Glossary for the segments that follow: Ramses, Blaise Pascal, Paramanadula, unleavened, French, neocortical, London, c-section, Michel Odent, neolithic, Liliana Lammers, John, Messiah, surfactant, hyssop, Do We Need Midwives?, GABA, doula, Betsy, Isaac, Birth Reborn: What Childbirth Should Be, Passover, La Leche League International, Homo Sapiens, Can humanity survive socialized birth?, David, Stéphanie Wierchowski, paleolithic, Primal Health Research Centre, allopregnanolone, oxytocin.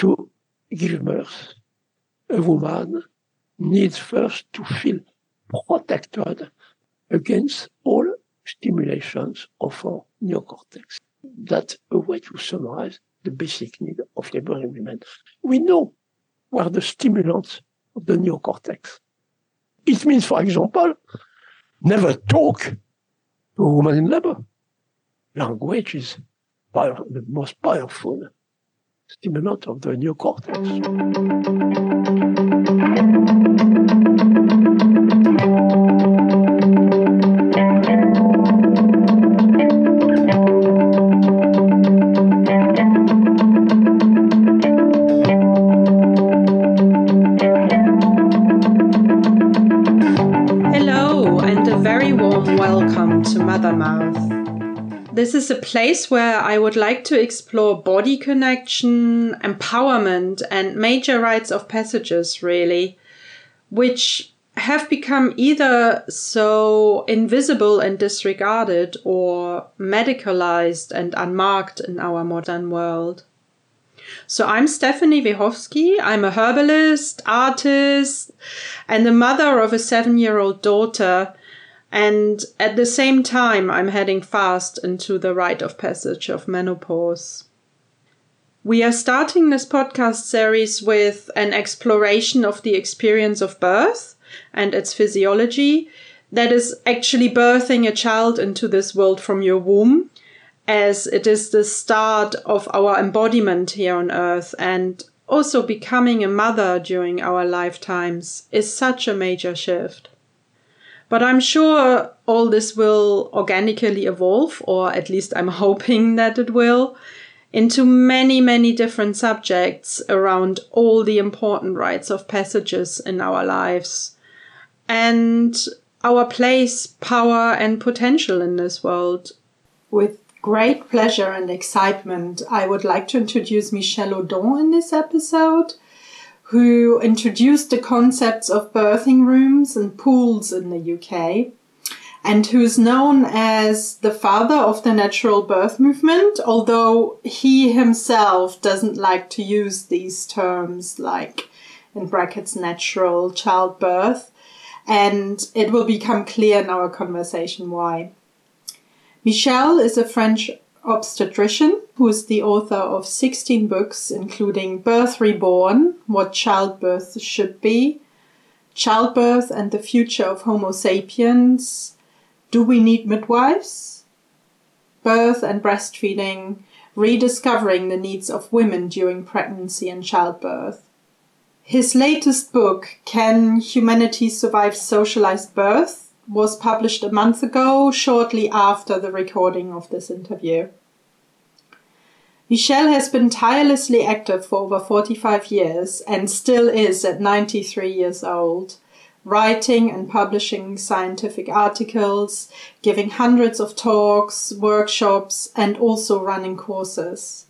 to give birth, a woman needs first to feel protected against all stimulations of our neocortex. That's a way to summarize the basic need of labor in women. We know what the stimulants of the neocortex. It means, for example, never talk to a woman in labor. Language is the most powerful stimulant of the neocortex. This is a place where I would like to explore body connection, empowerment, and major rites of passages, really, which have become either so invisible and disregarded or medicalized and unmarked in our modern world. So I'm Stéphanie Wierchowski. I'm a herbalist, artist, and the mother of a 7-year-old daughter. And at the same time, I'm heading fast into the rite of passage of menopause. We are starting this podcast series with an exploration of the experience of birth and its physiology, that is actually birthing a child into this world from your womb, as it is the start of our embodiment here on Earth. And also becoming a mother during our lifetimes is such a major shift. But I'm sure all this will organically evolve, or at least I'm hoping that it will, into many, many different subjects around all the important rites of passages in our lives and our place, power, and potential in this world. With great pleasure and excitement, I would like to introduce Michel Odent in this episode, who introduced the concepts of birthing rooms and pools in the UK, and who's known as the father of the natural birth movement, although he himself doesn't like to use these terms, like, in brackets, natural childbirth, and it will become clear in our conversation why. Michel is a French obstetrician who is the author of 16 books, including Birth Reborn, What Childbirth Should Be, Childbirth and the Future of Homo Sapiens, Do We Need Midwives? Birth and Breastfeeding, Rediscovering the Needs of Women During Pregnancy and Childbirth. His latest book, Can Humanity Survive Socialized Birth?, was published a month ago, shortly after the recording of this interview. Michel has been tirelessly active for over 45 years and still is at 93 years old, writing and publishing scientific articles, giving hundreds of talks, workshops, and also running courses.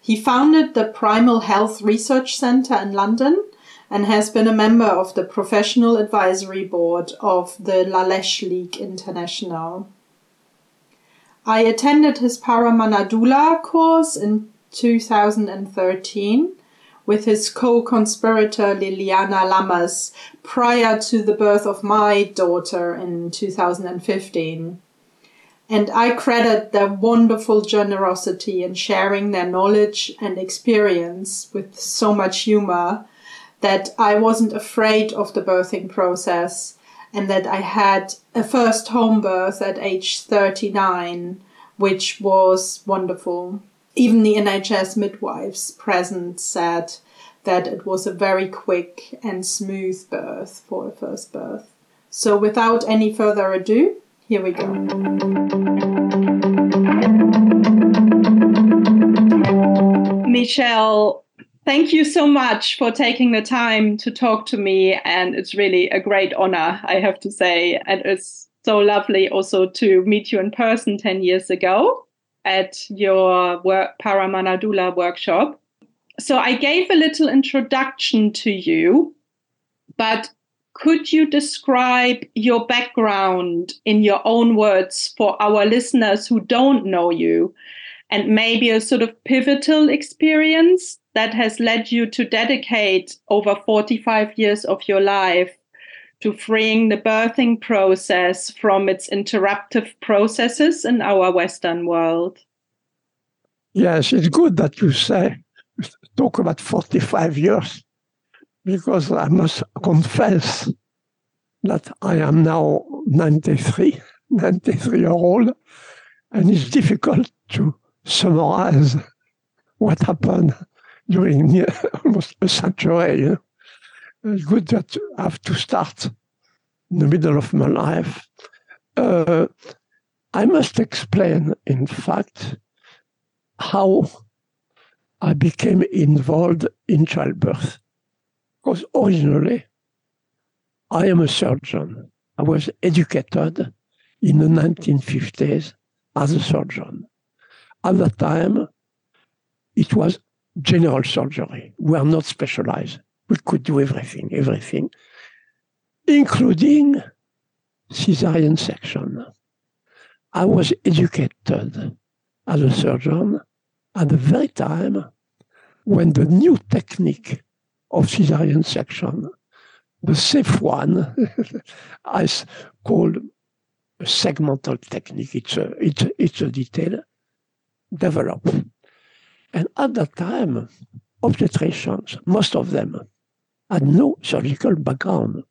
He founded the Primal Health Research Centre in London and has been a member of the Professional Advisory Board of the La Leche League International. I attended his Paramanadula course in 2013 with his co-conspirator Liliana Lammers prior to the birth of my daughter in 2015. And I credit their wonderful generosity in sharing their knowledge and experience with so much humor that I wasn't afraid of the birthing process, and that I had a first home birth at age 39, which was wonderful. Even the NHS midwives present said that it was a very quick and smooth birth for a first birth. So without any further ado, here we go. Michel, thank you so much for taking the time to talk to me, and it's really a great honor, I have to say. And it's so lovely also to meet you in person 10 years ago at your Paramanadula workshop. So I gave a little introduction to you, but could you describe your background in your own words for our listeners who don't know you, and maybe a sort of pivotal experience that has led you to dedicate over 45 years of your life to freeing the birthing process from its interruptive processes in our Western world. Yes, it's good that you say, talk about 45 years, because I must confess that I am now 93 years old, and it's difficult to summarize what happened during almost a century. You know? It's good that I have to start in the middle of my life. I must explain, in fact, how I became involved in childbirth. Because originally, I am a surgeon. I was educated in the 1950s as a surgeon. At that time, it was general surgery. We are not specialized. We could do everything, including cesarean section. I was educated as a surgeon at the very time when the new technique of cesarean section, the safe one, is called segmental technique, it's a detail, developed. And at that time, obstetricians, most of them, had no surgical background.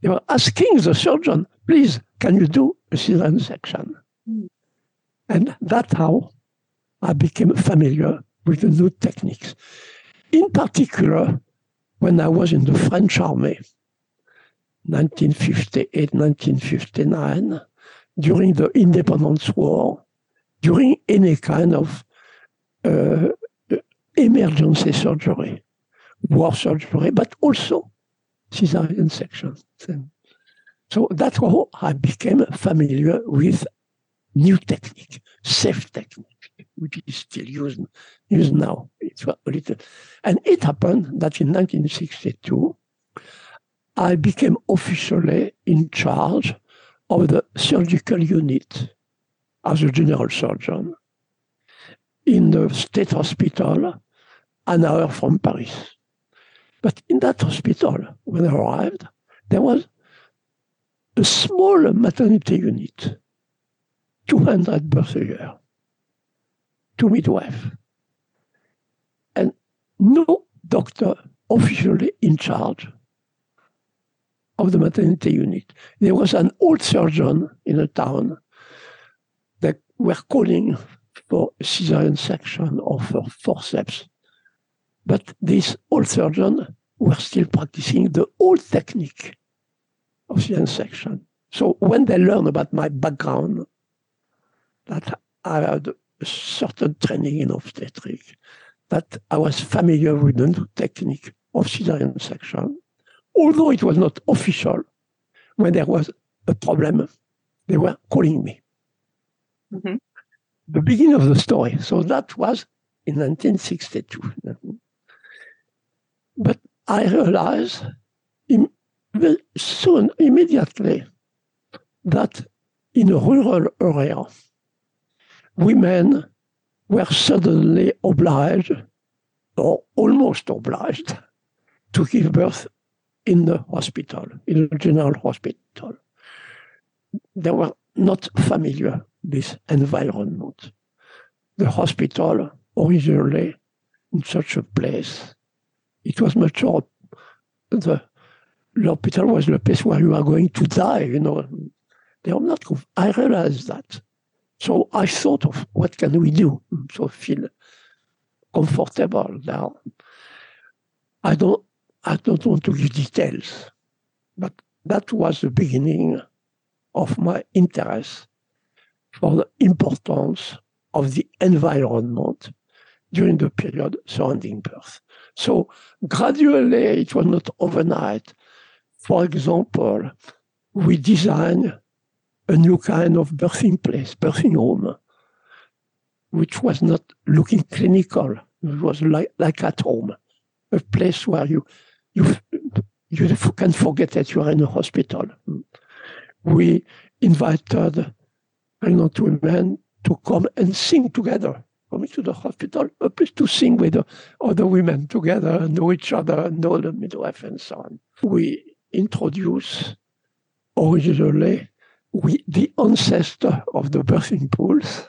They were asking the surgeon, please, can you do a cesarean section? And that's how I became familiar with the new techniques. In particular, when I was in the French army, 1958, 1959, during the Independence War, during any kind of emergency surgery, war surgery, but also cesarean section. So that's how I became familiar with new technique, safe technique, which is still used now. It's a little, and it happened that in 1962, I became officially in charge of the surgical unit as a general surgeon in the state hospital an hour from Paris. But in that hospital, when I arrived, there was a small maternity unit, 200 births a year, 2 midwives, and no doctor officially in charge of the maternity unit. There was an old surgeon in a town that were calling for a cesarean section or for forceps. But these old surgeons were still practicing the old technique of cesarean section. So when they learned about my background, that I had a certain training in obstetrics, that I was familiar with the new technique of cesarean section, although it was not official, when there was a problem, they were calling me. Mm-hmm. The beginning of the story. So that was in 1962. But I realized immediately, that in a rural area, women were suddenly obliged, or almost obliged, to give birth in the hospital, in the general hospital. They were not familiar with this environment. The hospital, originally, in such a place, it was much more, the hospital was the place where you are going to die, you know. They are not, I realized that. So I thought of what can we do to feel comfortable now. I don't want to give details, but that was the beginning of my interest for the importance of the environment during the period surrounding birth. So gradually, it was not overnight. For example, we designed a new kind of birthing place, birthing home, which was not looking clinical. It was like at home, a place where you can forget that you are in a hospital. We invited pregnant women to come and sing together. coming to the hospital, please to sing with other women together, know each other, know the midwife and so on. We introduce originally the ancestor of the birthing pools.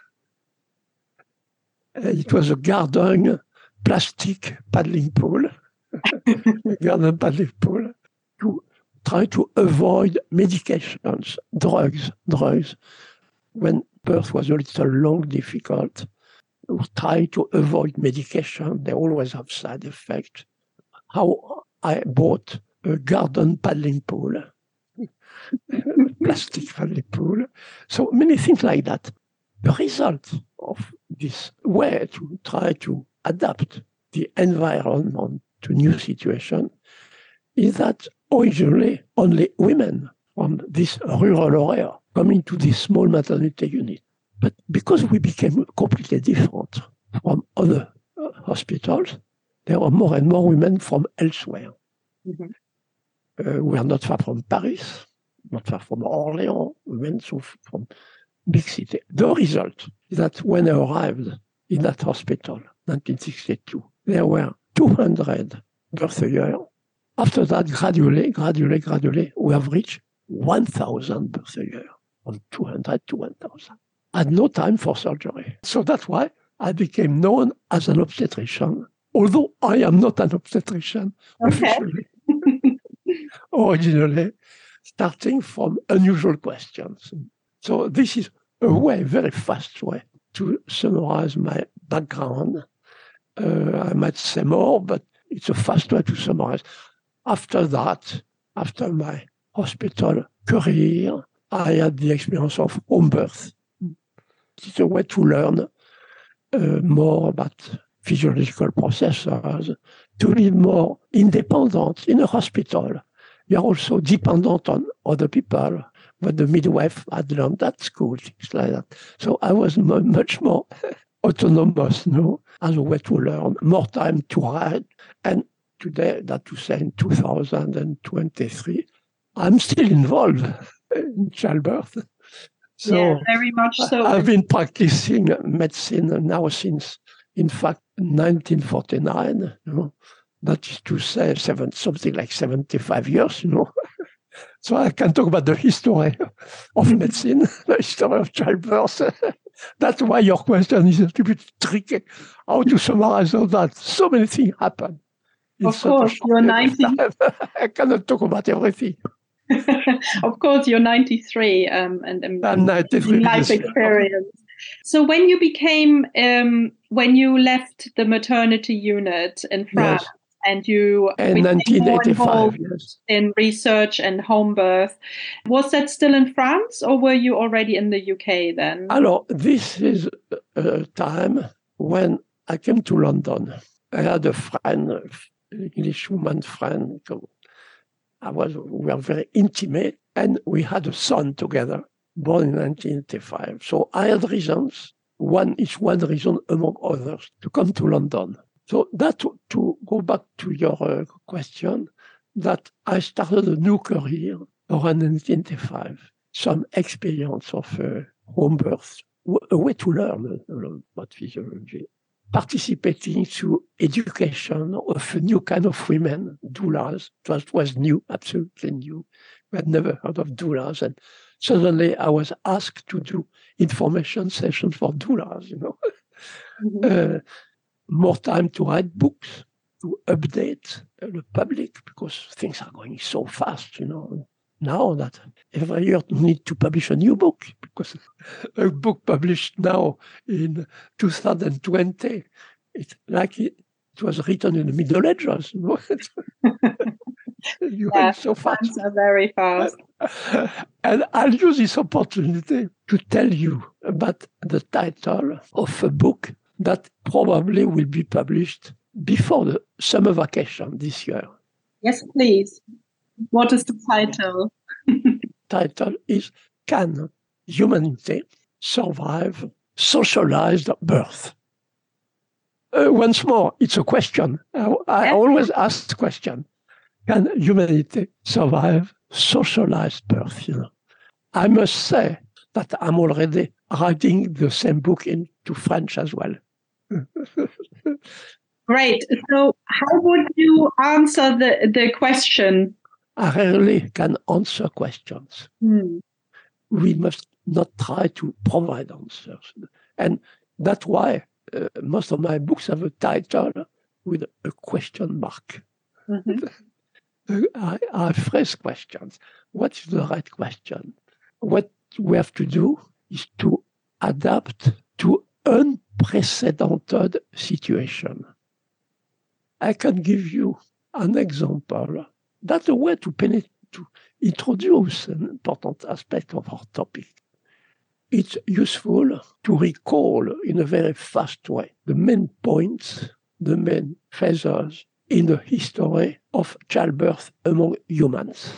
It was a garden plastic paddling pool, to try to avoid medications, drugs. When birth was a little long, difficult, we try to avoid medication. They always have side effects. How I bought a garden paddling pool, plastic paddling pool. So many things like that. The result of this way to try to adapt the environment to new situation is that originally only women from this rural area coming to this small maternity unit. But because we became completely different from other hospitals, there were more and more women from elsewhere. Mm-hmm. We are not far from Paris, not far from Orléans, women from big city. The result is that when I arrived in that hospital, 1962, there were 200 births a year. After that, gradually, we have reached 1,000 births a year, from 200 to 1,000. I had no time for surgery. So that's why I became known as an obstetrician, although I am not an obstetrician officially. Originally, starting from unusual questions. So this is a way, very fast way, to summarize my background. I might say more, but it's a fast way to summarize. After that, after my hospital career, I had the experience of home birth. It's a way to learn more about physiological processes, to be more independent. In a hospital, you are also dependent on other people, but the midwife had learned at school, things like that. So I was much more autonomous, as a way to learn, more time to write. And today, that to say, in 2023, I'm still involved in childbirth. So yeah, very much so. I've been practicing medicine now since, in fact, 1949. That is to say, something like 75 years, So I can talk about the history of medicine, the history of childbirth. That's why your question is a little bit tricky. How to summarize all that? So many things happen. Of course, you're 90. I cannot talk about everything. Of course, you're 93. I'm 93. Life experience. So when you became, when you left the maternity unit in France, yes. And you became 1985, more involved, yes, in research and home birth. Was that still in France, or were you already in the UK then? Hello, this is a time when I came to London. I had a friend, an English woman friend. We were very intimate, and we had a son together, born in 1985. So I had reasons. One reason among others to come to London. So that, to go back to your question, that I started a new career around 1985. Some experience of home birth, a way to learn about physiology, participating to education of a new kind of women, doulas. That was new, absolutely new. We had never heard of doulas, and suddenly I was asked to do information sessions for doulas, Mm-hmm. More time to write books, to update the public, because things are going so fast, Now that every year you need to publish a new book, because a book published now in 2020, it's like it was written in the Middle Ages, Yeah, so fast. Times are very fast. And I'll use this opportunity to tell you about the title of a book that probably will be published before the summer vacation this year. Yes, please. What is the title? Title is Can Humanity Survive Socialized Birth? Once more, it's a question. I always ask the question. Can humanity survive socialized birth? I must say that I'm already writing the same book into French as well. Right. So how would you answer the question? I rarely can answer questions. Mm. We must not try to provide answers. And that's why most of my books have a title with a question mark. Mm-hmm. I phrase questions. What's the right question? What we have to do is to adapt to unprecedented situation. I can give you an example. That's a way to introduce an important aspect of our topic. It's useful to recall in a very fast way the main points, the main phases in the history of childbirth among humans.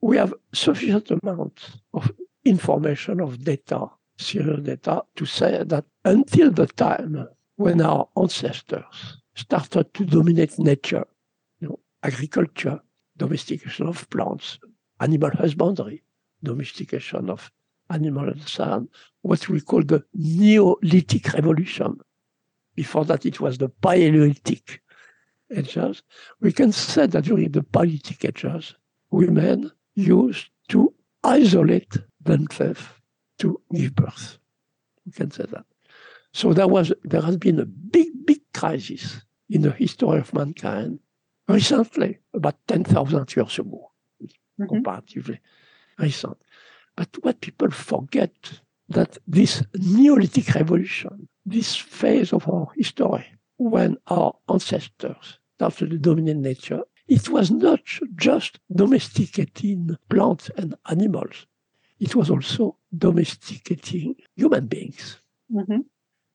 We have sufficient amount of information, of data, serial data, to say that until the time when our ancestors started to dominate nature, agriculture, domestication of plants, animal husbandry, domestication of animals and so on, what we call the Neolithic revolution. Before that, it was the Paleolithic ages. We can say that during the Paleolithic ages, women used to isolate themselves to give birth. We can say that. So there has been a big crisis in the history of mankind recently, about 10,000 years ago, comparatively recent. But what people forget that this Neolithic revolution, this phase of our history, when our ancestors started to dominate nature, it was not just domesticating plants and animals. It was also domesticating human beings. Mm-hmm.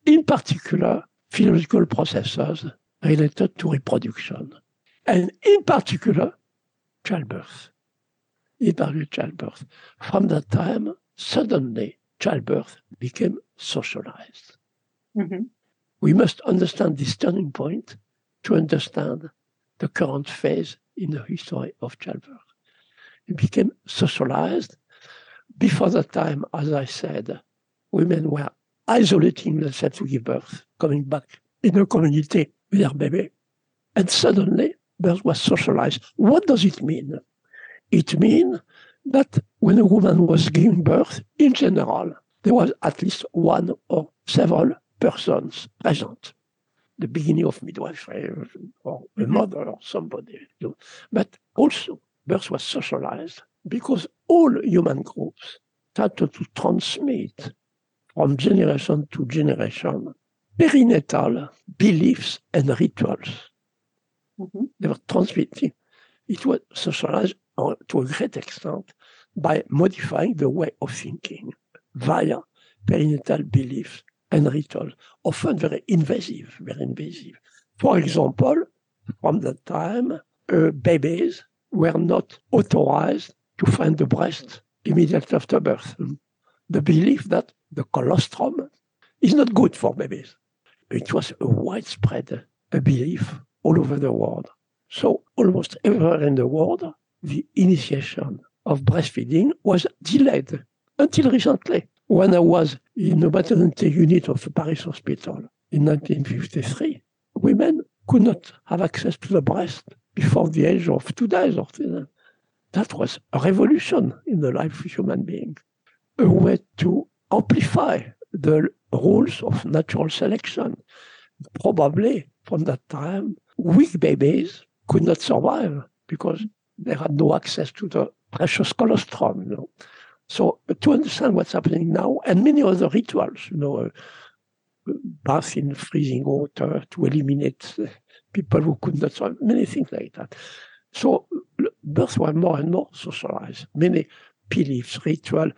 In particular, physiological processes related to reproduction. And in particular, childbirth. From that time, suddenly, childbirth became socialized. Mm-hmm. We must understand this turning point to understand the current phase in the history of childbirth. It became socialized. Before that time, as I said, women were isolating themselves to give birth, coming back in a community with their baby. And suddenly, birth was socialized. What does it mean? It means that when a woman was giving birth, in general, there was at least one or several persons present. The beginning of midwifery, or a mother, or somebody. But also, birth was socialized because all human groups started to transmit from generation to generation perinatal beliefs and rituals. Mm-hmm. They were transmitting. It was socialized to a great extent by modifying the way of thinking via perinatal beliefs and rituals, often very invasive. For example, from that time, babies were not authorized to find the breast immediately after birth. The belief that the colostrum is not good for babies. It was a widespread belief all over the world. So almost everywhere in the world, the initiation of breastfeeding was delayed until recently. When I was in the maternity unit of the Paris hospital in 1953, women could not have access to the breast before the age of 2 days or 3 days. That was a revolution in the life of human beings, a way to amplify the rules of natural selection. Probably from that time, weak babies could not survive because they had no access to the precious colostrum. So to understand what's happening now, and many other rituals, bath in freezing water to eliminate people who could not survive, many things like that. So births were more and more socialized, many beliefs, rituals,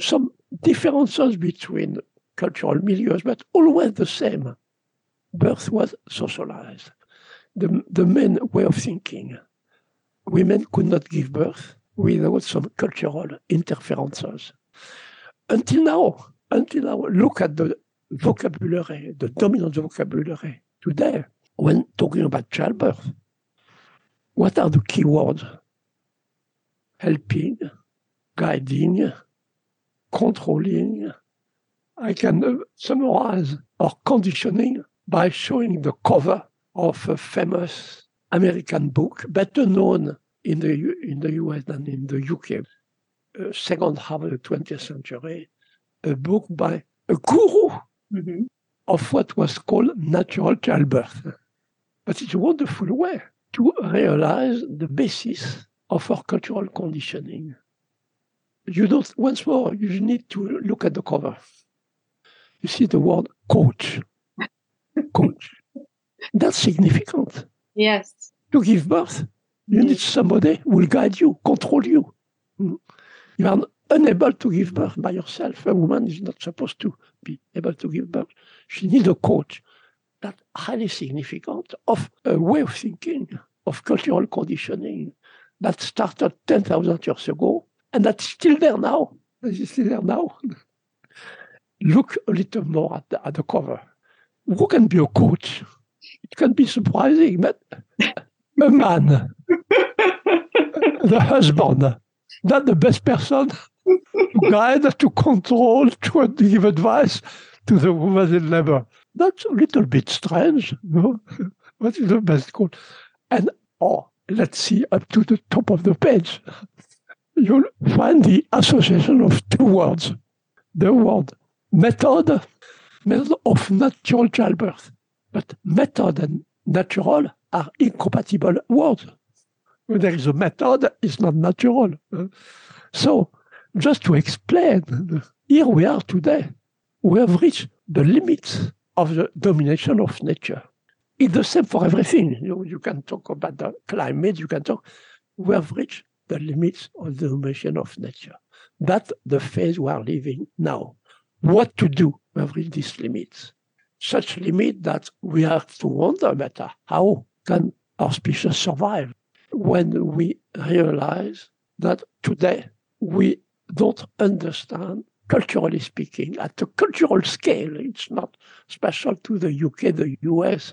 some differences between cultural milieus, but always the same. Birth was socialized. The main way of thinking. Women could not give birth without some cultural interferences. Until now, look at the vocabulary, the dominant vocabulary today when talking about childbirth. What are the key words? Helping, guiding, controlling, I can summarize our conditioning by showing the cover of a famous American book, better known in the US than in the UK, second half of the 20th century, a book by a guru of what was called natural childbirth. But it's a wonderful way to realize the basis of our cultural conditioning. You don't, once more, you need to look at the cover. You see the word coach. Coach. That's significant. Yes. To give birth, you need somebody who will guide you, control you. You are unable to give birth by yourself. A woman is not supposed to be able to give birth. She needs a coach. That's highly significant of a way of thinking, of cultural conditioning that started 10,000 years ago, and that's still there now. Look a little more at the cover. Who can be a coach? It can be surprising, but a man, the husband, not the best person to guide, to control, to give advice to the woman in labor. That's a little bit strange, no? What is the best coach? And let's see up to the top of the page. You'll find the association of two words. The word method of natural childbirth. But method and natural are incompatible words. When there is a method, it's not natural. So, just to explain, here we are today. We have reached the limits of the domination of nature. It's the same for everything. You can talk about the climate, we have reached the limits of the domination of nature. That's the phase we are living now. What to do? We have reached these limits. Such limit that we have to wonder about how can our species survive when we realize that today we don't understand, culturally speaking, at the cultural scale. It's not special to the UK, the US,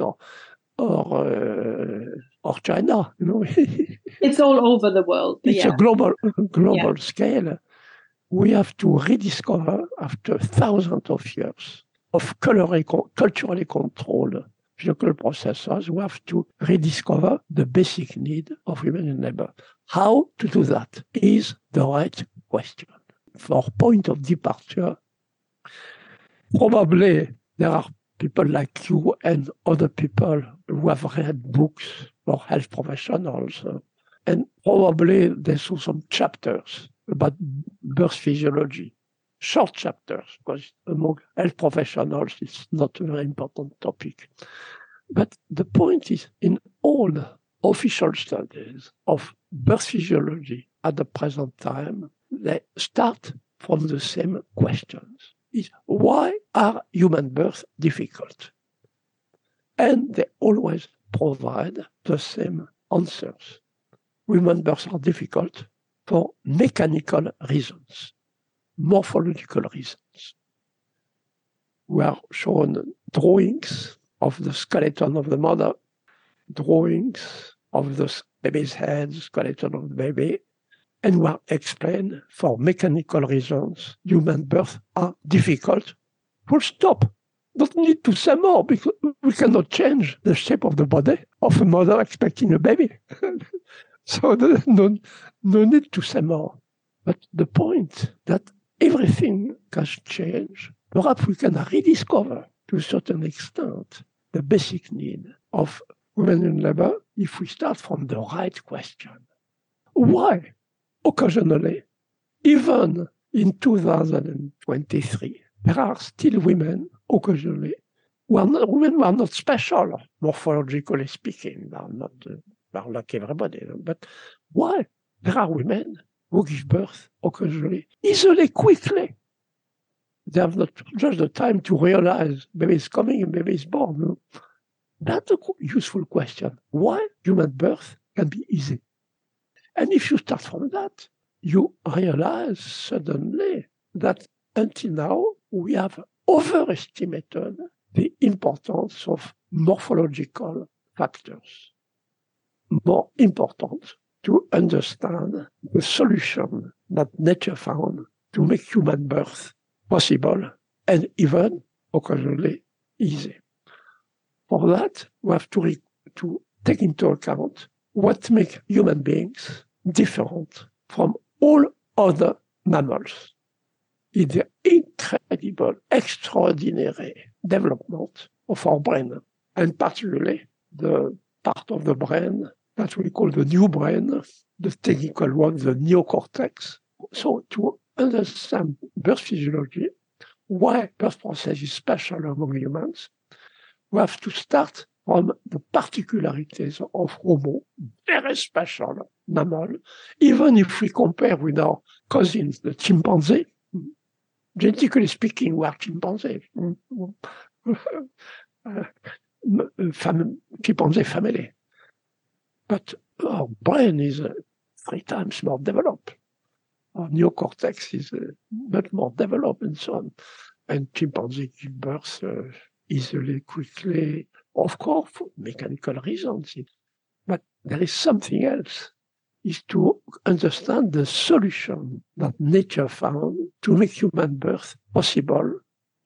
or China. You know, it's all over the world. It's a global scale. We have to rediscover, after thousands of years of culturally controlled physical processes, we have to rediscover the basic need of human and labor. How to do that is the right question. For point of departure, probably there are people like you and other people who have read books or health professionals, and probably they saw some chapters about birth physiology, short chapters, because among health professionals it's not a very important topic. But the point is, in all official studies of birth physiology at the present time, they start from the same questions. Is why are human births difficult? And they always provide the same answers. Human births are difficult for mechanical reasons, morphological reasons. We are shown drawings of the skeleton of the mother, drawings of the baby's head, skeleton of the baby, and were explained for mechanical reasons. Human births are difficult. Full stop. Don't need to say more, because we cannot change the shape of the body of a mother expecting a baby. So no need to say more. But the point that everything can change, perhaps we can rediscover to a certain extent the basic need of women in labor if we start from the right question. Why? Occasionally, even in 2023, there are still women, occasionally, who are not special, morphologically speaking. They are like everybody. But why? There are women who give birth occasionally, easily, quickly. They have not just the time to realize baby is coming and baby is born. That's a useful question. Why human birth can be easy? And if you start from that, you realize suddenly that until now, we have overestimated the importance of morphological factors. More important to understand the solution that nature found to make human birth possible and even occasionally easy. For that, we have to take into account what makes human beings different from all other mammals. It's the incredible, extraordinary development of our brain, and particularly the part of the brain that we call the new brain, the technical one, the neocortex. So to understand birth physiology, why birth process is special among humans, we have to start from the particularities of Homo, very special mammal, even if we compare with our cousins, the chimpanzee. Genetically speaking, we are chimpanzees. Chimpanzee family. But our brain is 3 times more developed. Our neocortex is much more developed and so on. And chimpanzee give birth easily, quickly, of course, for mechanical reasons. But there is something else, is to understand the solution that nature found to make human birth possible,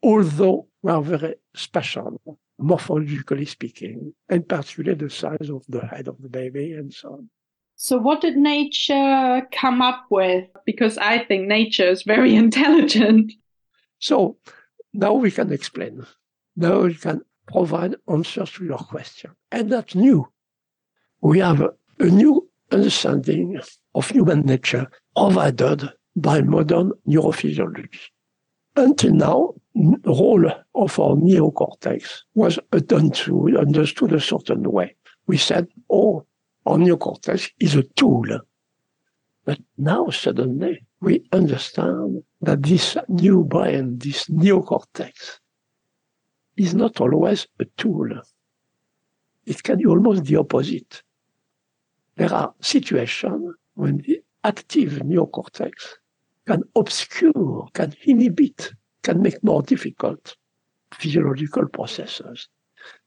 although we are very special, morphologically speaking, and particularly the size of the head of the baby and so on. So what did nature come up with? Because I think nature is very intelligent. So now we can explain. Now we can provide answers to your question. And that's new. We have a new understanding of human nature provided by modern neurophysiology. Until now, the role of our neocortex was understood a certain way. We said, oh, our neocortex is a tool. But now suddenly we understand that this new brain, this neocortex, is not always a tool. It can be almost the opposite. There are situations when the active neocortex can obscure, can inhibit, can make more difficult physiological processes.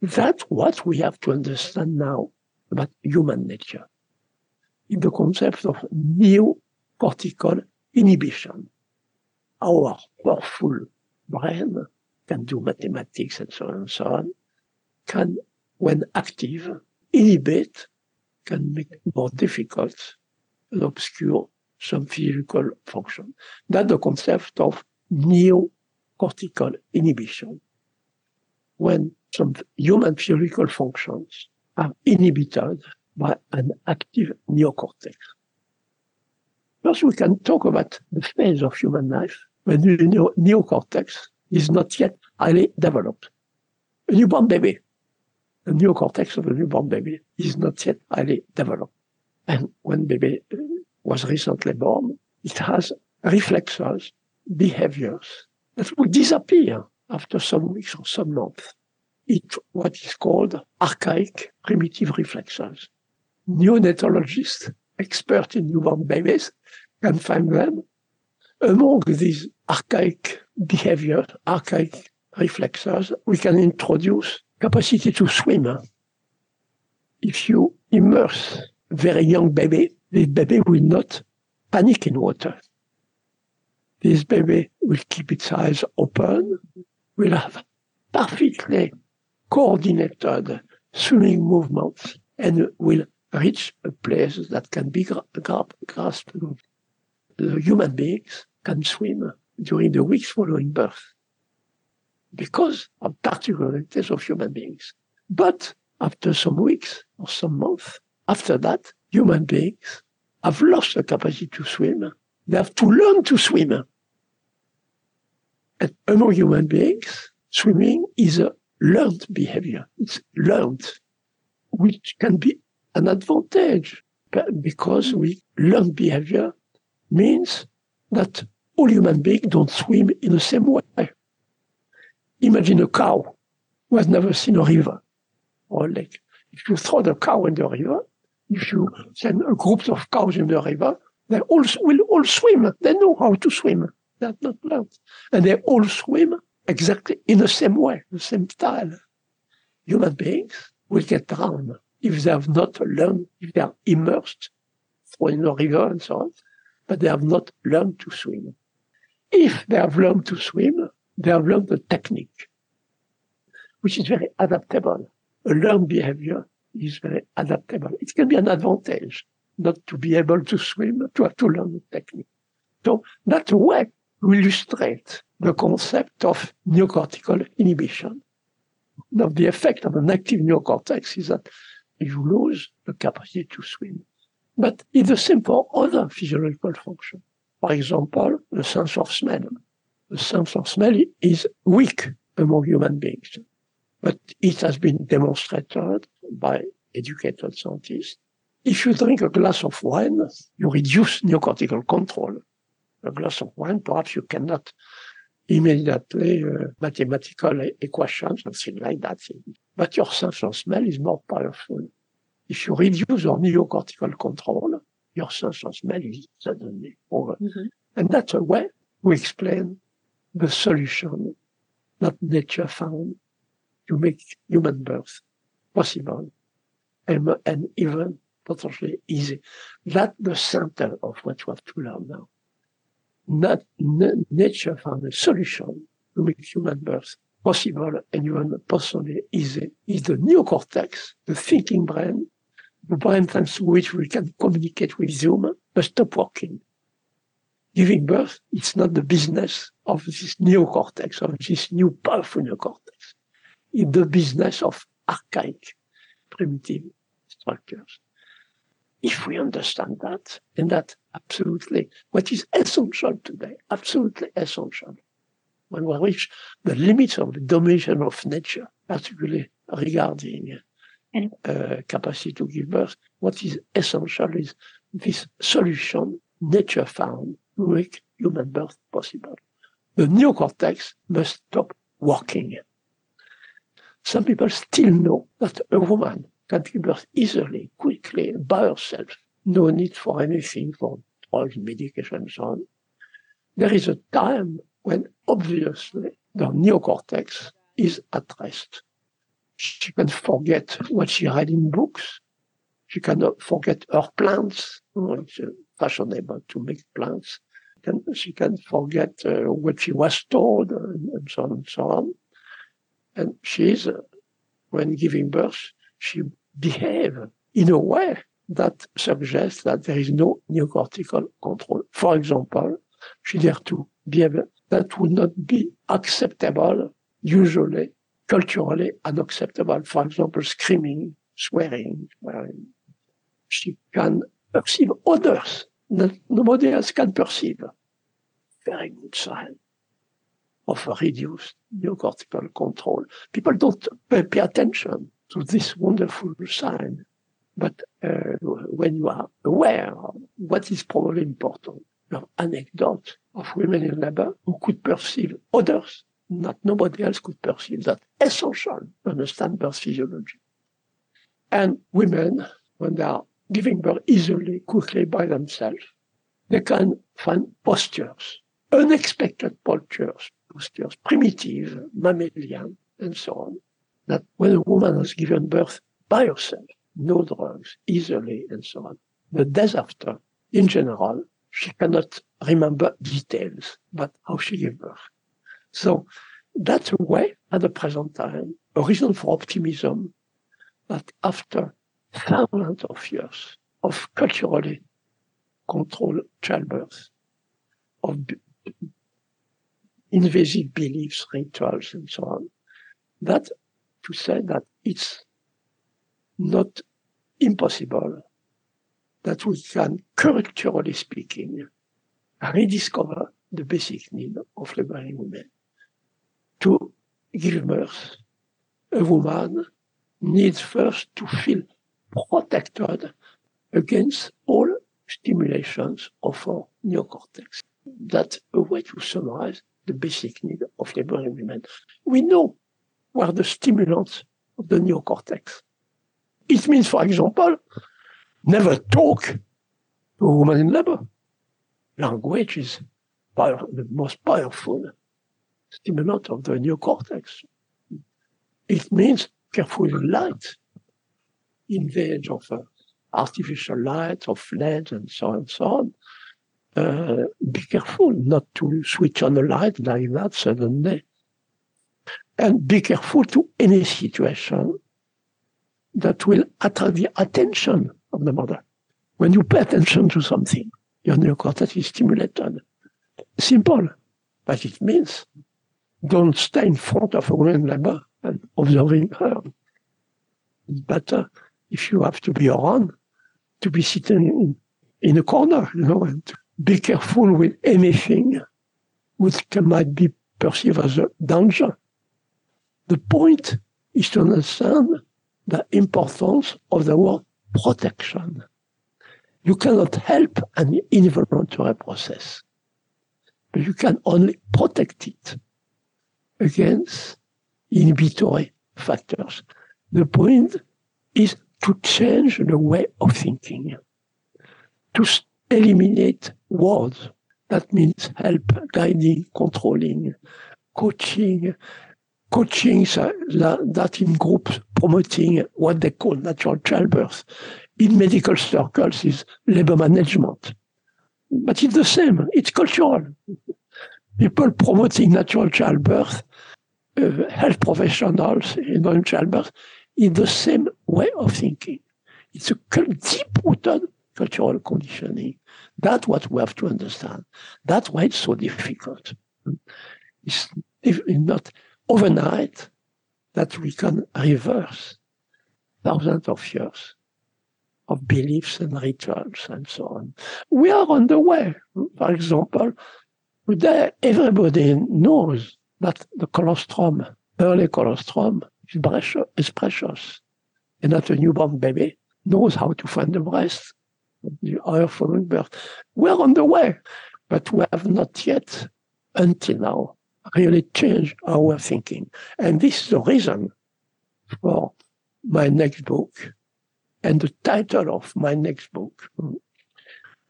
That's what we have to understand now about human nature in the concept of neocortical inhibition. Our powerful brain can do mathematics and so on, can, when active, inhibit, can make more difficult and obscure some physical function. That's the concept of neocortical inhibition. When some human physical functions are inhibited by an active neocortex. First, we can talk about the phase of human life when the neocortex is not yet highly developed. A newborn baby. The neocortex of a newborn baby is not yet highly developed. And when baby was recently born, it has reflexes, behaviors that will disappear after some weeks or some months. It's what is called archaic primitive reflexes. Neonatologists, experts in newborn babies, can find them. Among these archaic behaviors, archaic reflexes, we can introduce capacity to swim. If you immerse a very young baby, this baby will not panic in water. This baby will keep its eyes open, will have perfectly coordinated swimming movements, and will reach a place that can be grasped. The human beings can swim during the weeks following birth, because of particularities of human beings. But after some weeks or some months, after that, human beings have lost the capacity to swim. They have to learn to swim. And among human beings, swimming is a learned behavior. It's learned, which can be an advantage, because we learn behavior means that all human beings don't swim in the same way. Imagine a cow who has never seen a river or a lake. If you throw the cow in the river, if you send a group of cows in the river, they all will all swim. They know how to swim. They have not learned. And they all swim exactly in the same way, the same style. Human beings will get drowned if they have not learned, if they are immersed in the river and so on, but they have not learned to swim. If they have learned to swim, developed a technique which is very adaptable. A learned behavior is very adaptable. It can be an advantage not to be able to swim, to have to learn a technique. So that's a way to illustrate the concept of neocortical inhibition. Now, the effect of an active neocortex is that you lose the capacity to swim. But it's the same for other physiological functions. For example, the sense of smell. The sense of smell is weak among human beings. But it has been demonstrated by educated scientists. If you drink a glass of wine, you reduce neocortical control. A glass of wine, perhaps you cannot immediately mathematical equations, something like that. But your sense of smell is more powerful. If you reduce your neocortical control, your sense of smell is suddenly over. Mm-hmm. And that's a way we explain the solution that nature found to make human birth possible and even potentially easy. That's the center of what we have to learn now. Not nature found a solution to make human birth possible and even possibly easy. Is the neocortex, the thinking brain, the brain thanks to which we can communicate with humans, but stop working. Giving birth, it's not the business of this neocortex, of this new powerful neocortex. It's the business of archaic, primitive structures. If we understand that, and that absolutely what is essential today, absolutely essential, when we reach the limits of the domination of nature, particularly regarding capacity to give birth, what is essential is this solution nature found to make human birth possible. The neocortex must stop working. Some people still know that a woman can give birth easily, quickly, by herself. No need for anything, for drugs, medication, and so on. There is a time when, obviously, the neocortex is at rest. She can forget what she read in books. She cannot forget her plants. It's fashionable to make plants. She can forget what she was told, and so on and so on. And she is, when giving birth, she behaves in a way that suggests that there is no neocortical control. For example, she dares to behave that would not be acceptable, usually, culturally unacceptable. For example, screaming, swearing. She can perceive others that nobody else can perceive. Very good sign of a reduced neocortical control. People don't pay attention to this wonderful sign. But when you are aware of what is probably important, you have anecdotes of women in labor who could perceive others that nobody else could perceive. That's essential to understand birth physiology. And women, when they are giving birth easily, quickly by themselves, they can find postures, unexpected postures, primitive, mammalian, and so on. That when a woman has given birth by herself, no drugs, easily, and so on, the days after, in general, she cannot remember details about how she gave birth. So that's a way, at the present time, a reason for optimism that after thousands of years of culturally controlled childbirth, of invasive beliefs, rituals, and so on, that to say that it's not impossible that we can, culturally speaking, rediscover the basic need of laboring women. To give birth, a woman needs first to feel protected against all stimulations of her neocortex. That's a way to summarize the basic need of laboring women. We know where the stimulants of the neocortex. It means, for example, never talk to a woman in labor. Language is the most powerful stimulant of the neocortex. It means careful light in the age of artificial light, of LED, and so on and so on. Be careful not to switch on the light like that suddenly. and be careful to any situation that will attract the attention of the mother. When you pay attention to something, your neocortex is stimulated. Simple, but it means don't stay in front of a woman labor and observing her. It's better if you have to be around, to be sitting in a corner, and to be careful with anything which might be perceived as a danger. The point is to understand the importance of the word protection. You cannot help an involuntary process, but you can only protect it against inhibitory factors. The point is to change the way of thinking, to eliminate words. That means help, guiding, controlling, coaching. Coaching that in groups promoting what they call natural childbirth. In medical circles is labor management. But it's the same, it's cultural. People promoting natural childbirth, health professionals in childbirth, in the same way of thinking. It's a deep-rooted cultural conditioning. That's what we have to understand. That's why it's so difficult. It's not overnight that we can reverse thousands of years of beliefs and rituals and so on. We are on the way. For example, today everybody knows that the colostrum, early colostrum, is precious. And that a newborn baby knows how to find the breast, the hour following birth. We are on the way, but we have not yet, until now, really changed our thinking. And this is the reason for my next book and the title of my next book.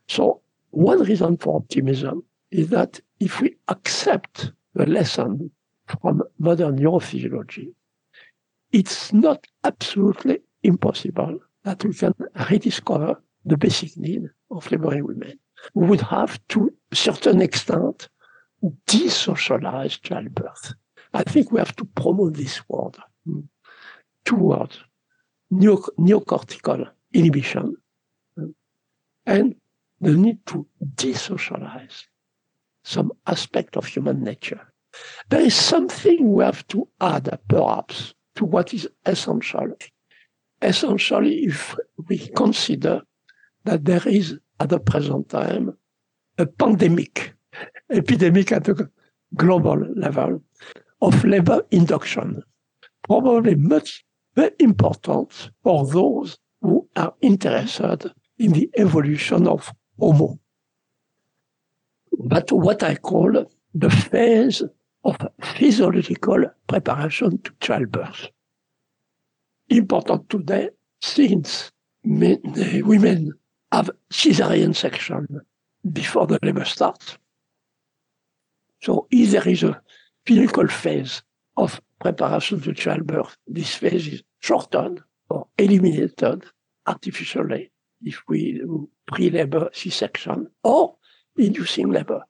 So one reason for optimism is that if we accept the lesson from modern neurophysiology, it's not absolutely impossible that we can rediscover the basic need of laboring women. We would have, to a certain extent, desocialized childbirth. I think we have to promote this word towards neocortical inhibition and the need to desocialize some aspect of human nature. There is something we have to add, perhaps, to what is essential. Essentially, if we consider that there is, at the present time, a epidemic at a global level of labor induction, probably much very important for those who are interested in the evolution of Homo. But what I call the phase of physiological preparation to childbirth. Important today, since women have cesarean section before the labor starts. So if there is a clinical phase of preparation to childbirth, this phase is shortened or eliminated artificially if we do pre-labor C-section or inducing labor.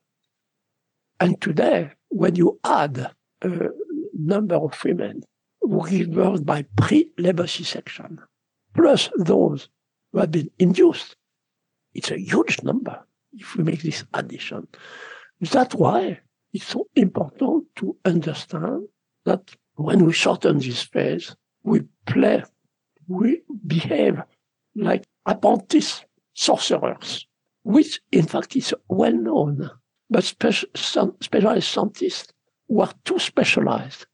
And today, when you add a number of women who give birth by pre-labor C-section, plus those who have been induced, it's a huge number if we make this addition. That's why it's so important to understand that when we shorten this phase, we behave like apprentice sorcerers, which in fact is well known. But some specialized scientists were too specialized.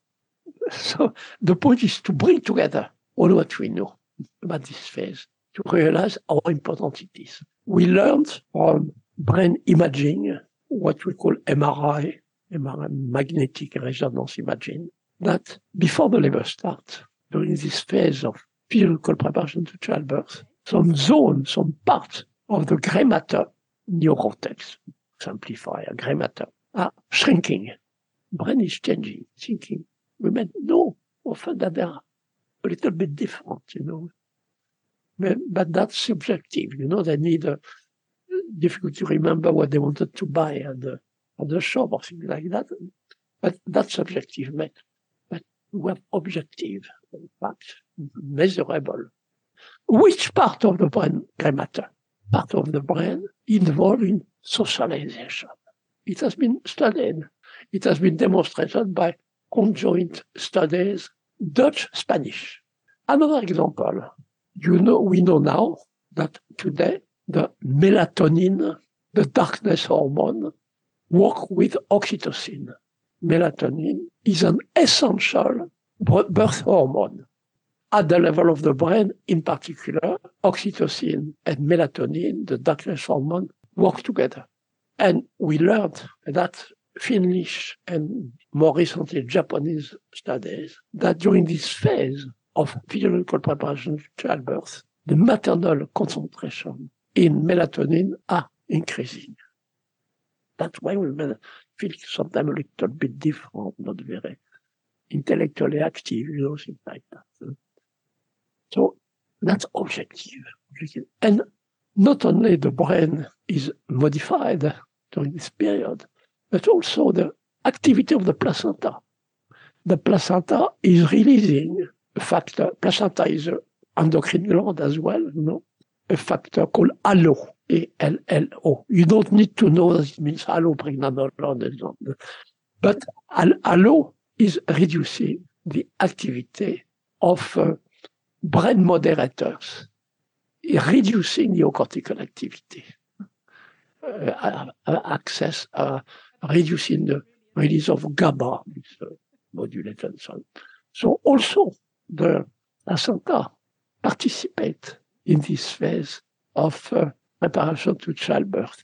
So the point is to bring together all what we know about this phase to realize how important it is. We learned from brain imaging, what we call MRI, magnetic resonance imaging, that before the labor start, during this phase of physical preparation to childbirth, some parts of the gray matter, neocortex, simplify, gray matter, are shrinking. Brain is changing, thinking. Women know often that they are a little bit different, But that's subjective, they need difficult to remember what they wanted to buy at the shop or things like that. But that's subjective. But were objective, in fact, measurable. Which part of the brain matter? Part of the brain involved in socialization. It has been studied. It has been demonstrated by conjoint studies, Dutch-Spanish. Another example, we know now that today the melatonin, the darkness hormone, work with oxytocin. Melatonin is an essential birth hormone. At the level of the brain, in particular, oxytocin and melatonin, the darkness hormone, work together. And we learned that Finnish and more recently Japanese studies, that during this phase of physiological preparation to childbirth, the maternal concentration in melatonin are increasing. That's why we feel sometimes a little bit different, not very intellectually active, things like that. So that's objective. And not only the brain is modified during this period, but also the activity of the placenta. The placenta is releasing a factor. Placenta is an endocrine gland as well, a factor called ALO, ALLO. You don't need to know that it means allopregnanolone. But ALO is reducing the activity of brain moderators, reducing neocortical activity, access, reducing the release of GABA, modulated and so on. So also the placenta participate in this phase of preparation to childbirth,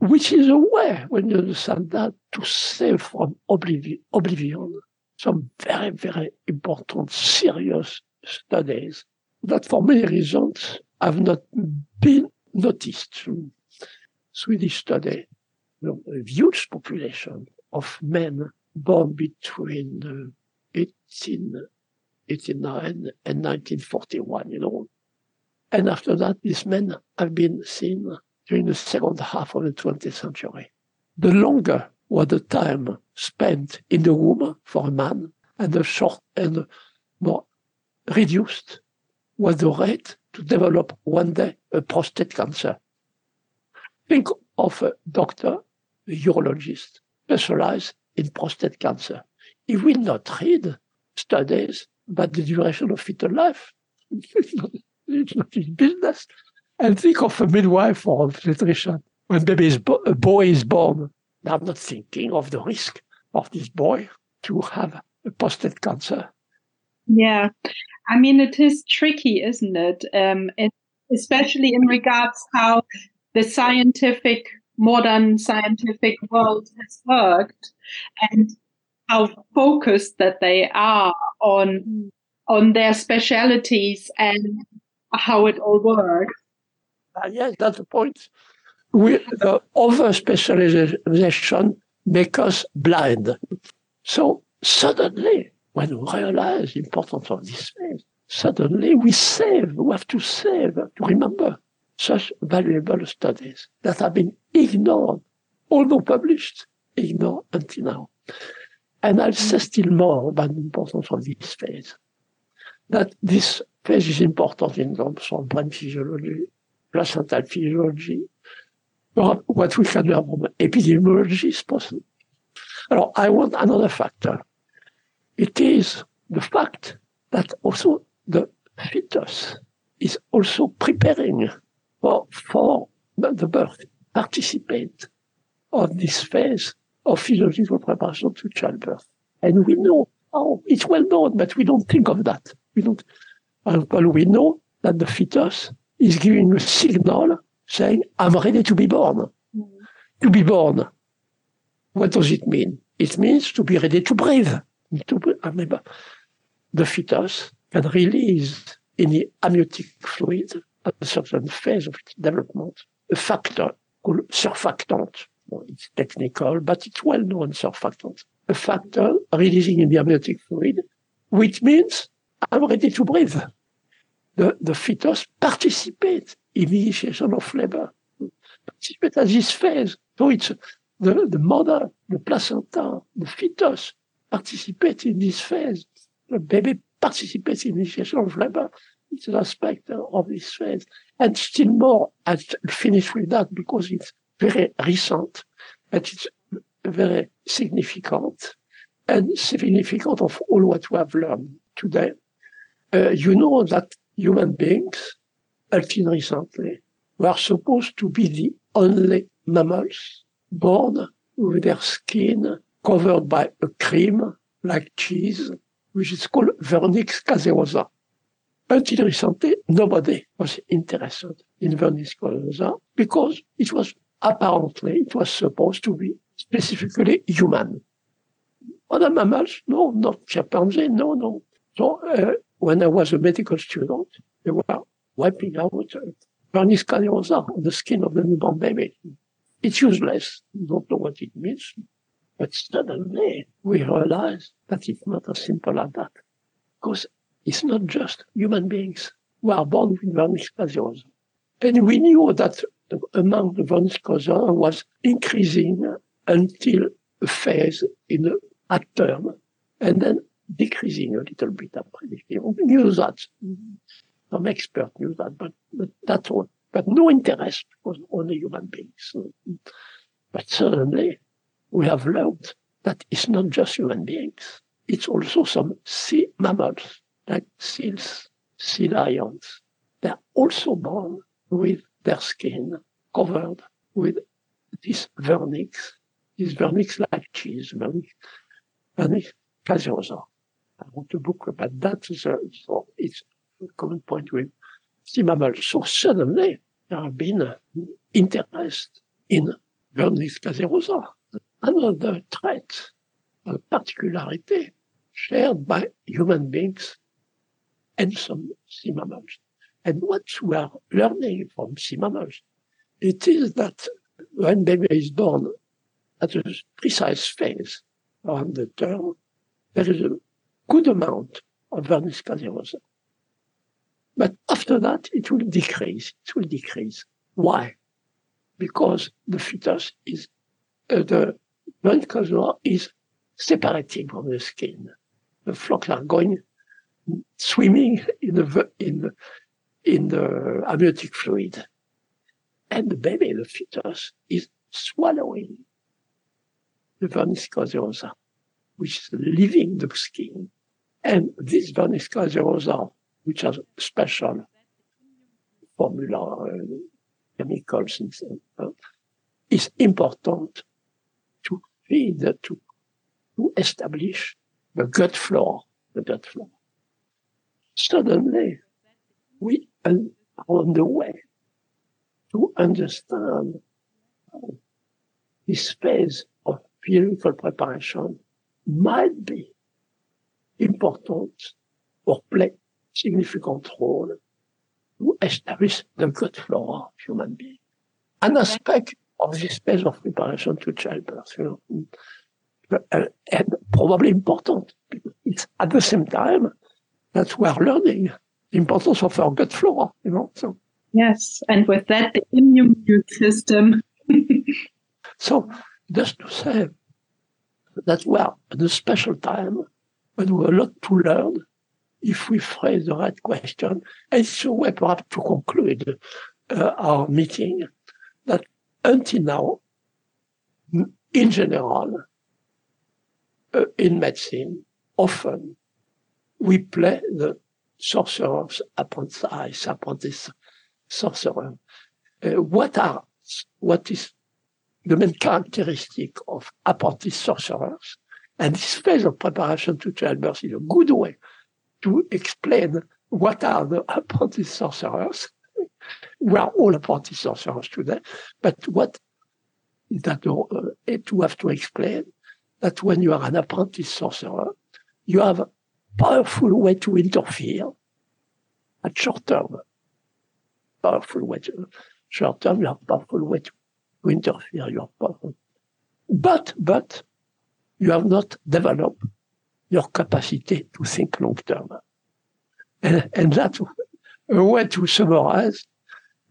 which is a way, when you understand that, to save from oblivion some very, very important, serious studies that for many reasons have not been noticed. Swedish study, a huge population of men born between 1889 and 1941, And after that, these men have been seen during the second half of the 20th century. The longer was the time spent in the womb for a man, and the short and more reduced was the rate to develop one day a prostate cancer. Think of a doctor, a urologist, specialized in prostate cancer. He will not read studies about the duration of fetal life. It's not his business. And think of a midwife or a obstetrician. When a boy is born, they are not thinking of the risk of this boy to have a prostate cancer. Yeah. I mean, it is tricky, isn't it? Especially in regards how the modern scientific world has worked and how focused that they are on their specialities and how it all works. Yes, that's the point. The over-specialization makes us blind. So suddenly, when we realize the importance of this phase, suddenly we have to save, to remember such valuable studies that have been ignored, although published, ignored until now. And I'll say still more about the importance of this phase. That this phase is important in terms of brain physiology, placental physiology, what we can learn from epidemiology is possible. Now, I want another factor. It is the fact that also the fetus is also preparing for the birth, participate on this phase of physiological preparation to childbirth. And we know, it's well known, but we don't think of that. Well, we know that the fetus is giving a signal saying, I'm ready to be born. Mm-hmm. To be born, what does it mean? It means to be ready to breathe. The fetus can release in the amniotic fluid at a certain phase of its development a factor called surfactant. Well, it's technical, but it's well-known surfactant. A factor releasing in the amniotic fluid, which means I'm ready to breathe. The fetus participates in the initiation of labor, participates at this phase. So it's the mother, the placenta, the fetus participate in this phase. the baby participates in the initiation of labor. It's an aspect of this phase. And still more, I'll finish with that because it's very recent, but it's very significant and significant of all what we have learned today. You know that human beings, until recently, were supposed to be the only mammals born with their skin covered by a cream like cheese, which is called vernix caseosa. Until recently, nobody was interested in vernix caseosa because it was apparently, it was supposed to be specifically human. Other mammals, no, not chimpanzee, no. So when I was a medical student, they were wiping out vernix caseosa on the skin of the newborn baby. It's useless. I don't know what it means. But suddenly, we realize that it's not as simple as that. Because it's not just human beings who are born with vernix caseosa. And we knew that among the vernix caseosa was increasing until a phase at term, and then decreasing a little bit. We knew that. Some experts knew that, but that's all. But no interest was only human beings. But suddenly, we have learned that it's not just human beings. It's also some sea mammals, like seals, sea lions. They're also born with their skin covered with this vernix like cheese, vernix caseosa. I wrote a book about that, so it's a common point with sea mammals. So suddenly, there have been interest in vernix caseosa. Another trait, a particularity shared by human beings and some sea mammals. And what we are learning from sea mammals, it is that when baby is born at a precise phase around the term, there is a good amount of vernix caseosa. But after that, it will decrease. Why? Because the fetus is the vernix caseosa is separating from the skin. The flocks are going swimming in the amniotic fluid, and the baby, the fetus, is swallowing the vernix caseosa, which is leaving the skin. And this vernix caseosa, which has special formula, chemicals, is important to feed, to establish the gut flora. Suddenly, we are on the way to understand this phase of physical preparation might be important or play a significant role to establish the gut flora of human beings. An aspect of this phase of preparation to childbirth, and probably important. It's at the same time that we are learning the importance of our gut flora, So. Yes, and with that, the immune system. So, just to say that we are at a special time when we have a lot to learn if we phrase the right question. And it's a way perhaps to conclude our meeting that until now, in general, in medicine, often we play the sorcerer's apprentice, sorcerer. What is the main characteristic of apprentice sorcerers? And this phase of preparation to childbirth is a good way to explain what are the apprentice sorcerers. We are all apprentice sorcerers today, but what is that you have to explain that when you are an apprentice sorcerer, you have a powerful way to interfere at short term. You have a powerful way to interfere. But you have not developed your capacity to think long term. And that's a way to summarize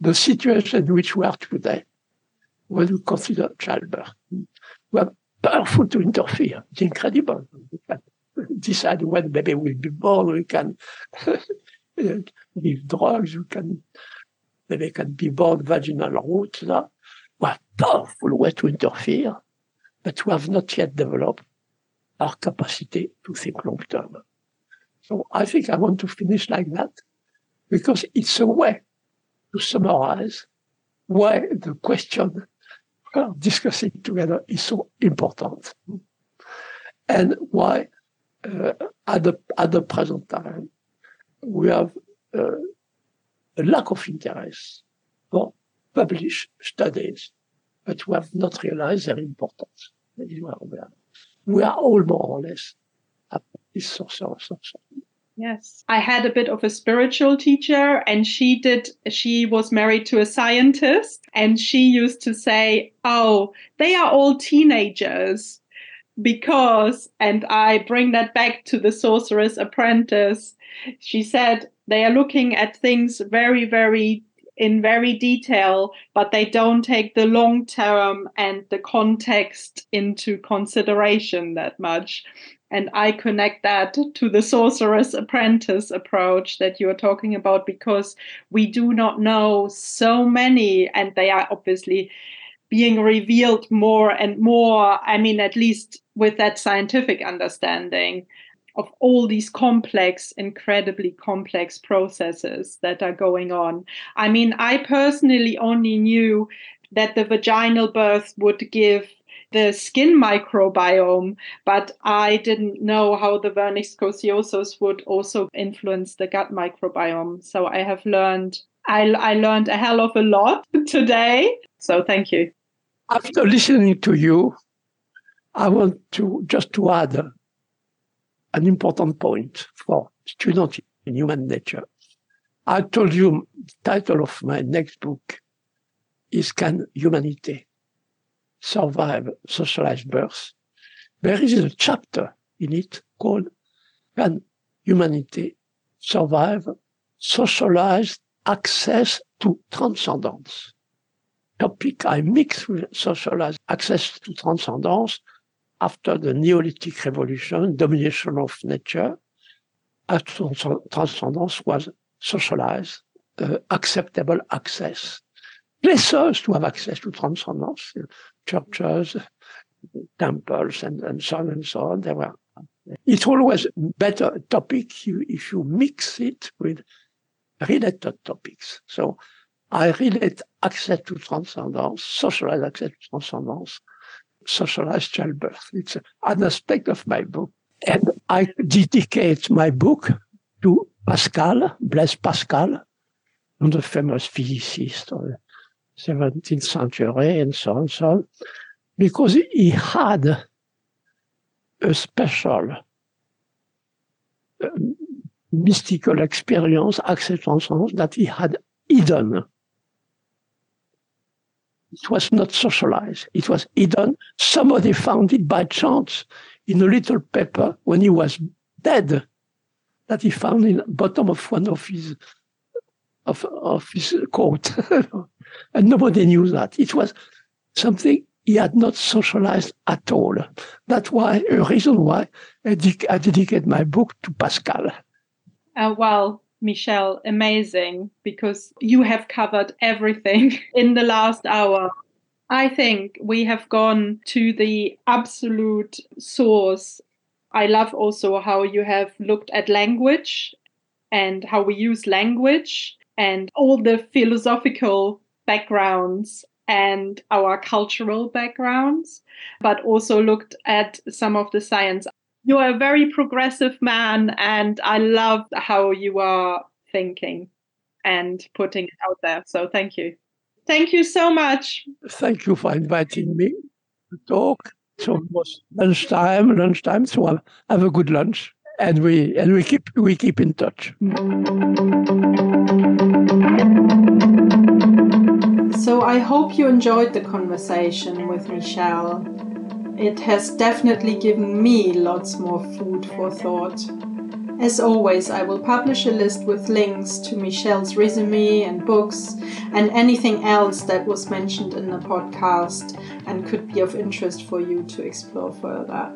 the situation in which we are today when we consider childbirth. We have powerful to interfere. It's incredible. decide when baby will be born. We can give drugs. We can, baby can be born vaginal route. What a powerful way to interfere. But we have not yet developed our capacity to think long term. So I think I want to finish like that because it's a way to summarize why the question we're discussing together is so important and why at the present time we have a lack of interest for published studies that we have not realized their importance. We are all more or less at this source. Yes. I had a bit of a spiritual teacher and she was married to a scientist and she used to say, oh, they are all teenagers because, and I bring that back to the Sorcerer's Apprentice. She said they are looking at things very, very in very detail, but they don't take the long term and the context into consideration that much. And I connect that to the Sorcerer's Apprentice approach that you're talking about, because we do not know so many, and they are obviously being revealed more and more. I mean, at least with that scientific understanding of all these complex, incredibly complex processes that are going on. I mean, I personally only knew that the vaginal birth would give the skin microbiome, but I didn't know how the vernix scoliosus would also influence the gut microbiome. So I have learned, I learned a hell of a lot today. So thank you. After listening to you, I want to just to add an important point for students in human nature. I told you the title of my next book is Can Humanity Survive Socialized Birth? There is a chapter in it called Can Humanity Survive Socialized Access to Transcendence? Topic I mix with socialized access to transcendence after the Neolithic Revolution, domination of nature, as transcendence was socialized, acceptable access. Places to have access to transcendence, churches, temples, and so on and so on. There were. It's always better topic if you mix it with related topics. So I relate access to transcendence, socialized access to transcendence, socialized childbirth. It's an aspect of my book. And I dedicate my book to Pascal, Blaise Pascal, the famous physicist of the 17th century and so on, because he had a special mystical experience, acceptance that he had hidden. It was not socialized. It was hidden. Somebody found it by chance in a little paper when he was dead that he found in the bottom of one of his coat. And nobody knew that. It was something he had not socialized at all. That's why a reason why I dedicate my book to Pascal. Well, Michel, amazing, because you have covered everything in the last hour. I think we have gone to the absolute source. I love also how you have looked at language and how we use language and all the philosophical backgrounds and our cultural backgrounds, but also looked at some of the science. You're a very progressive man, and I love how you are thinking and putting it out there. So thank you. Thank you so much. Thank you for inviting me to talk. It's almost lunchtime, so have a good lunch. And we keep in touch. So I hope you enjoyed the conversation with Michel. It has definitely given me lots more food for thought. As always, I will publish a list with links to Michel's resume and books and anything else that was mentioned in the podcast and could be of interest for you to explore further.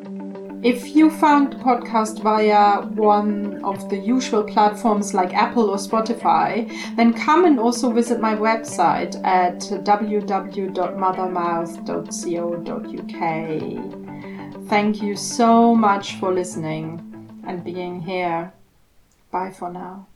If you found the podcast via one of the usual platforms like Apple or Spotify, then come and also visit my website at www.mothermouth.co.uk. Thank you so much for listening and being here. Bye for now.